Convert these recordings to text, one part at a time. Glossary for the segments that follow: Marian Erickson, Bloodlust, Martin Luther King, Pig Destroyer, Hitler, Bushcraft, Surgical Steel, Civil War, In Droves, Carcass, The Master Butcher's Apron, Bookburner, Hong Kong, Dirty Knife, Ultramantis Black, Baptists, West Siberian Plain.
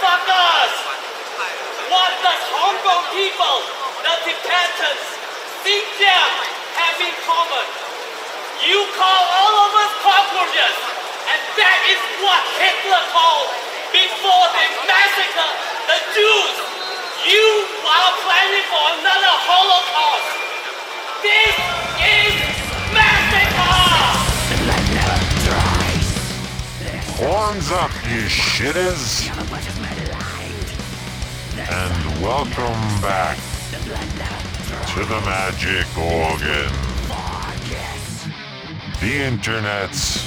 motherfuckers! What the humble people, the dependents, think them have in common? You call all of us cockroaches, and that is what Hitler called before they massacred the Jews. You are planning for another Holocaust. This is massacre! Horns up, you shitters! And welcome back to the magic organ, the internet's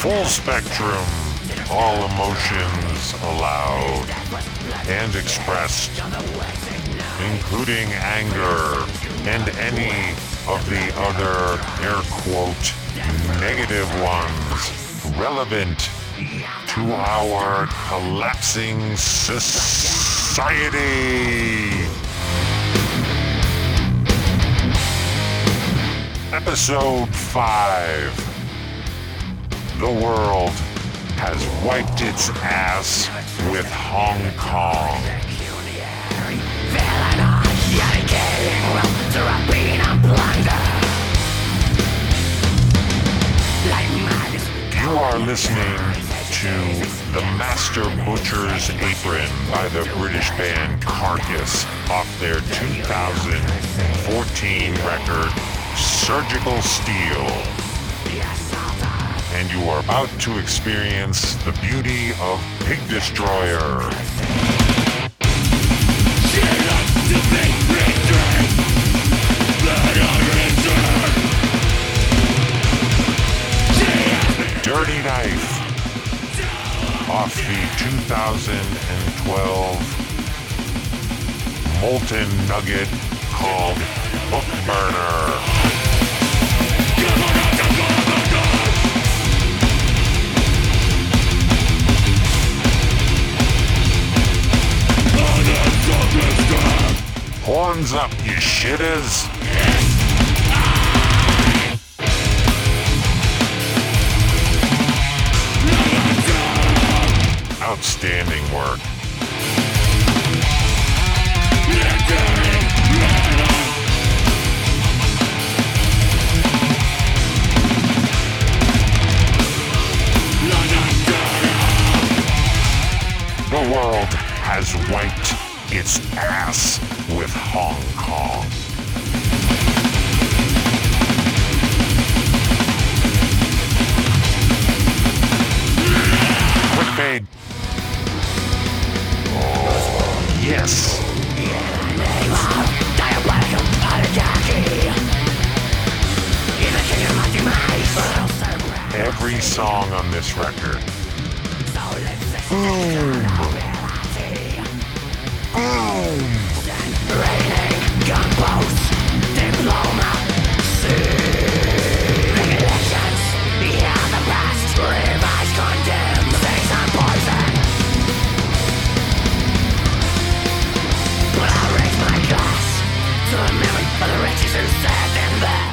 full spectrum, all emotions allowed and expressed, including anger and any of the other air quote negative ones relevant to our collapsing society. Episode 5. The world has wiped its ass with Hong Kong. You are listening to The Master Butcher's Apron by the British band Carcass off their 2014 record, Surgical Steel. And you are about to experience the beauty of Pig Destroyer. Dirty Knife, off the 2012 molten nugget called Bookburner. Horns up, you shitters! Outstanding work. The world has wiped its ass with Hong Kong. Clickbait. Yes. Every song on this record. Boom.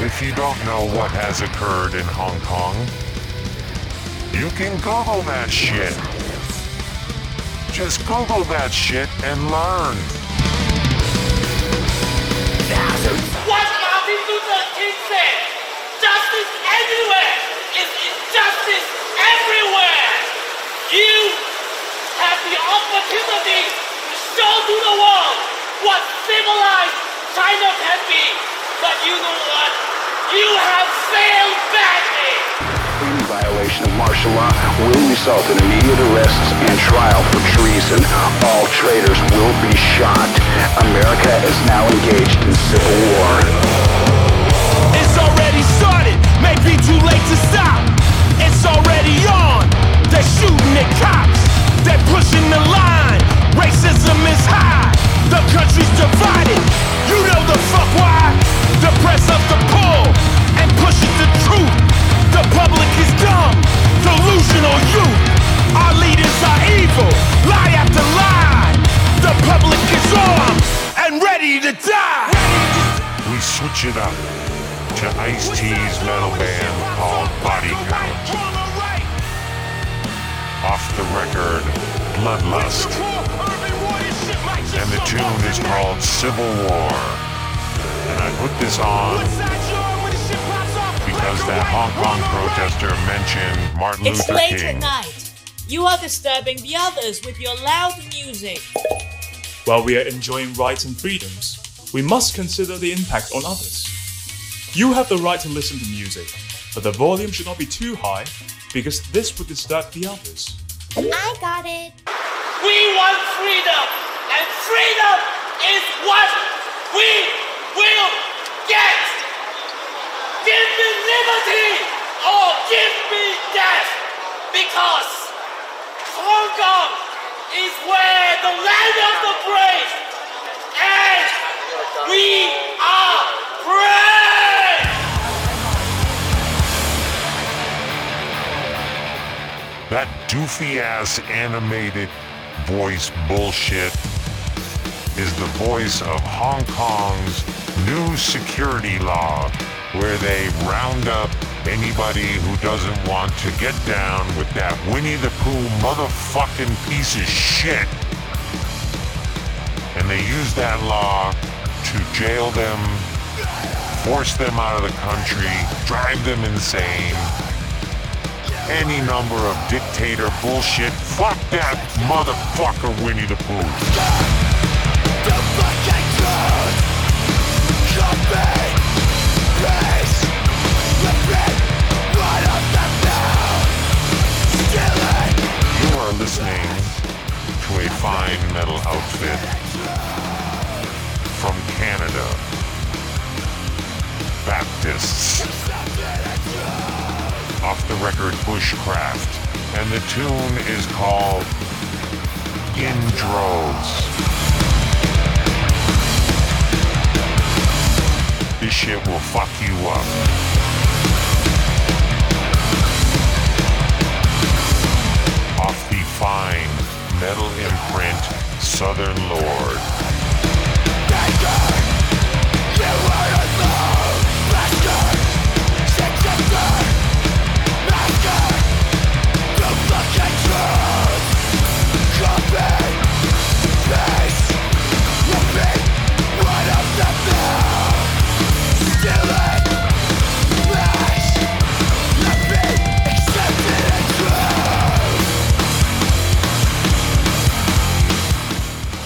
If you don't know what has occurred in Hong Kong, you can Google that shit. Just Google that shit and learn. What Martin Luther King said, justice anywhere is injustice everywhere. You have the opportunity to show to the world what civilized China can be, but you know what? You have failed badly! Any violation of martial law will result in immediate arrests and trial for treason. All traitors will be shot. America is now engaged in civil war. It's already started. May be too late to stop. It's already on. They're shooting at cops. They're pushing the line. Racism is high. The country's divided. You know the fuck why. The press up the poll and pushes the truth. The public is dumb, delusional youth. Our leaders are evil, lie after lie. The public is armed and ready to die. We switch it up to Ice-T's metal band called Body Bloodlust. And the tune is called Civil War. And I put this on because that Hong Kong protester mentioned Martin Luther King. It's late at night. You are disturbing the others with your loud music. While we are enjoying rights and freedoms, we must consider the impact on others. You have the right to listen to music, but the volume should not be too high because this would disturb the others. I got it. We want freedom, and freedom is what we will get. Give me liberty or give me death, because Hong Kong is where the land of the brave, and we are brave. That doofy-ass animated voice bullshit is the voice of Hong Kong's new security law, where they round up anybody who doesn't want to get down with that Winnie the Pooh motherfucking piece of shit. And they use that law to jail them, force them out of the country, drive them insane. Any number of dictator bullshit. Fuck that motherfucker Winnie the Pooh. The fucking truth. Come back. Race. Repeat. Right off the ground. Steal it. You are listening to a fine metal outfit from Canada. Baptists. Off the record Bushcraft, and the tune is called In Droves. This shit will fuck you up. Off the fine metal imprint Southern Lord. You are alone, bastard.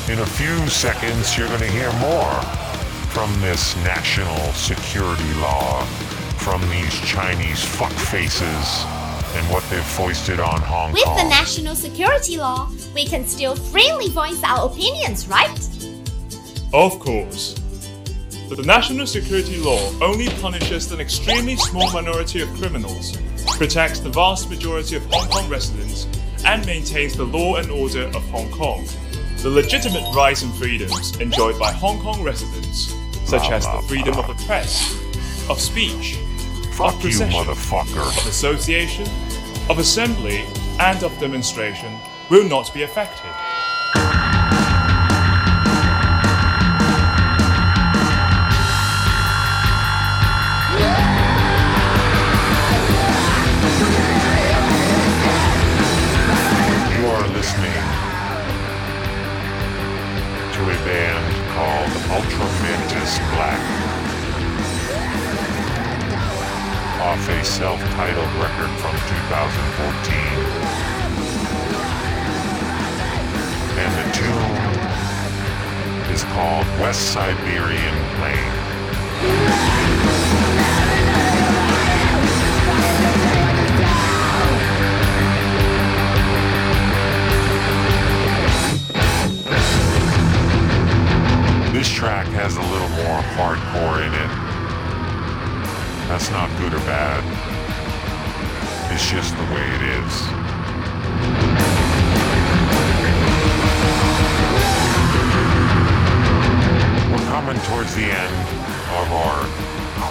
In a few seconds, you're going to hear more from this national security law, from these Chinese fuckfaces, and what they've foisted on Hong Kong. With the national security law, we can still freely voice our opinions, right? Of course. But the national security law only punishes an extremely small minority of criminals, protects the vast majority of Hong Kong residents, and maintains the law and order of Hong Kong. The legitimate rights and freedoms enjoyed by Hong Kong residents, such as the freedom of the press, of speech, fuck you, motherfucker. Of association, of assembly, and of demonstration will not be affected. You are listening to a band called Ultramantis Black, off a self-titled record from 2014. And the tune is called West Siberian Plain. This track has a little more hardcore in it. That's not good or bad. It's just the way it is. We're coming towards the end of our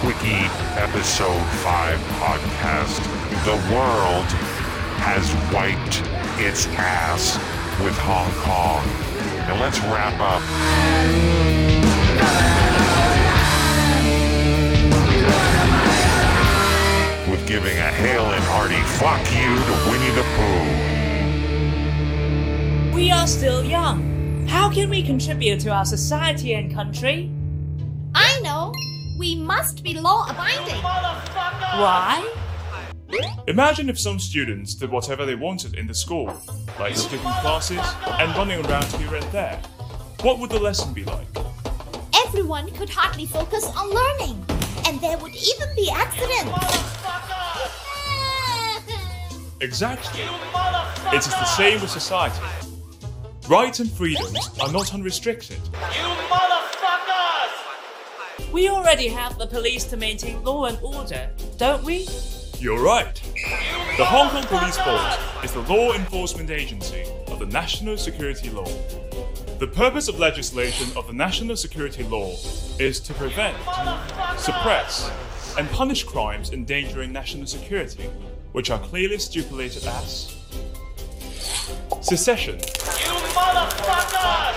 quickie episode 5 podcast. The world has wiped its ass with Hong Kong. And let's wrap up with giving a hale and hearty fuck you to Winnie the Pooh. We are still young. How can we contribute to our society and country? I know. We must be law-abiding. Why? Imagine if some students did whatever they wanted in the school, like skipping classes and running around here and there. What would the lesson be like? Everyone could hardly focus on learning, and there would even be accidents. Exactly. It is the same with society. Rights and freedoms are not unrestricted. You motherfuckers! We already have the police to maintain law and order, don't we? You're right. The Hong Kong Police Force is the law enforcement agency of the National Security Law. The purpose of legislation of the National Security Law is to prevent, suppress, and punish crimes endangering national security, which are clearly stipulated as secession, you motherfuckers!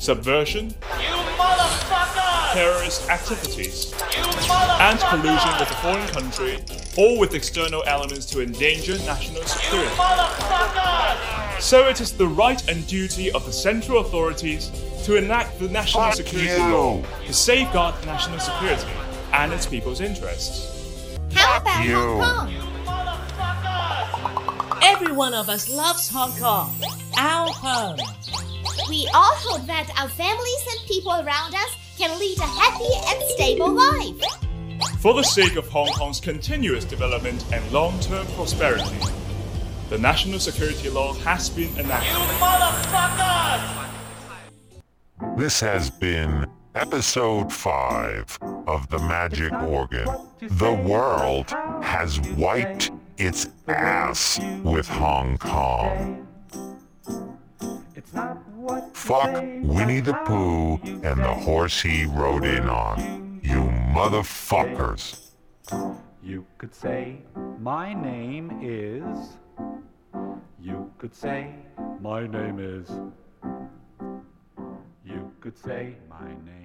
Subversion, you motherfuckers! Terrorist activities, you motherfuckers! And collusion with a foreign country or with external elements to endanger national security. You motherfuckers! So it is the right and duty of the central authorities to enact the National Security Law to safeguard national security and its people's interests. How about Hong Kong? Every one of us loves Hong Kong, our home. We all hope that our families and people around us can lead a happy and stable life. For the sake of Hong Kong's continuous development and long-term prosperity, the National Security Law has been enacted. You motherfuckers! This has been Episode 5 of The Magic Organ. The world has wiped its ass with Hong Kong. Fuck Winnie the Pooh and the horse he rode in on. You motherfuckers. You could say, my name is. You could say, my name is. You could say, my name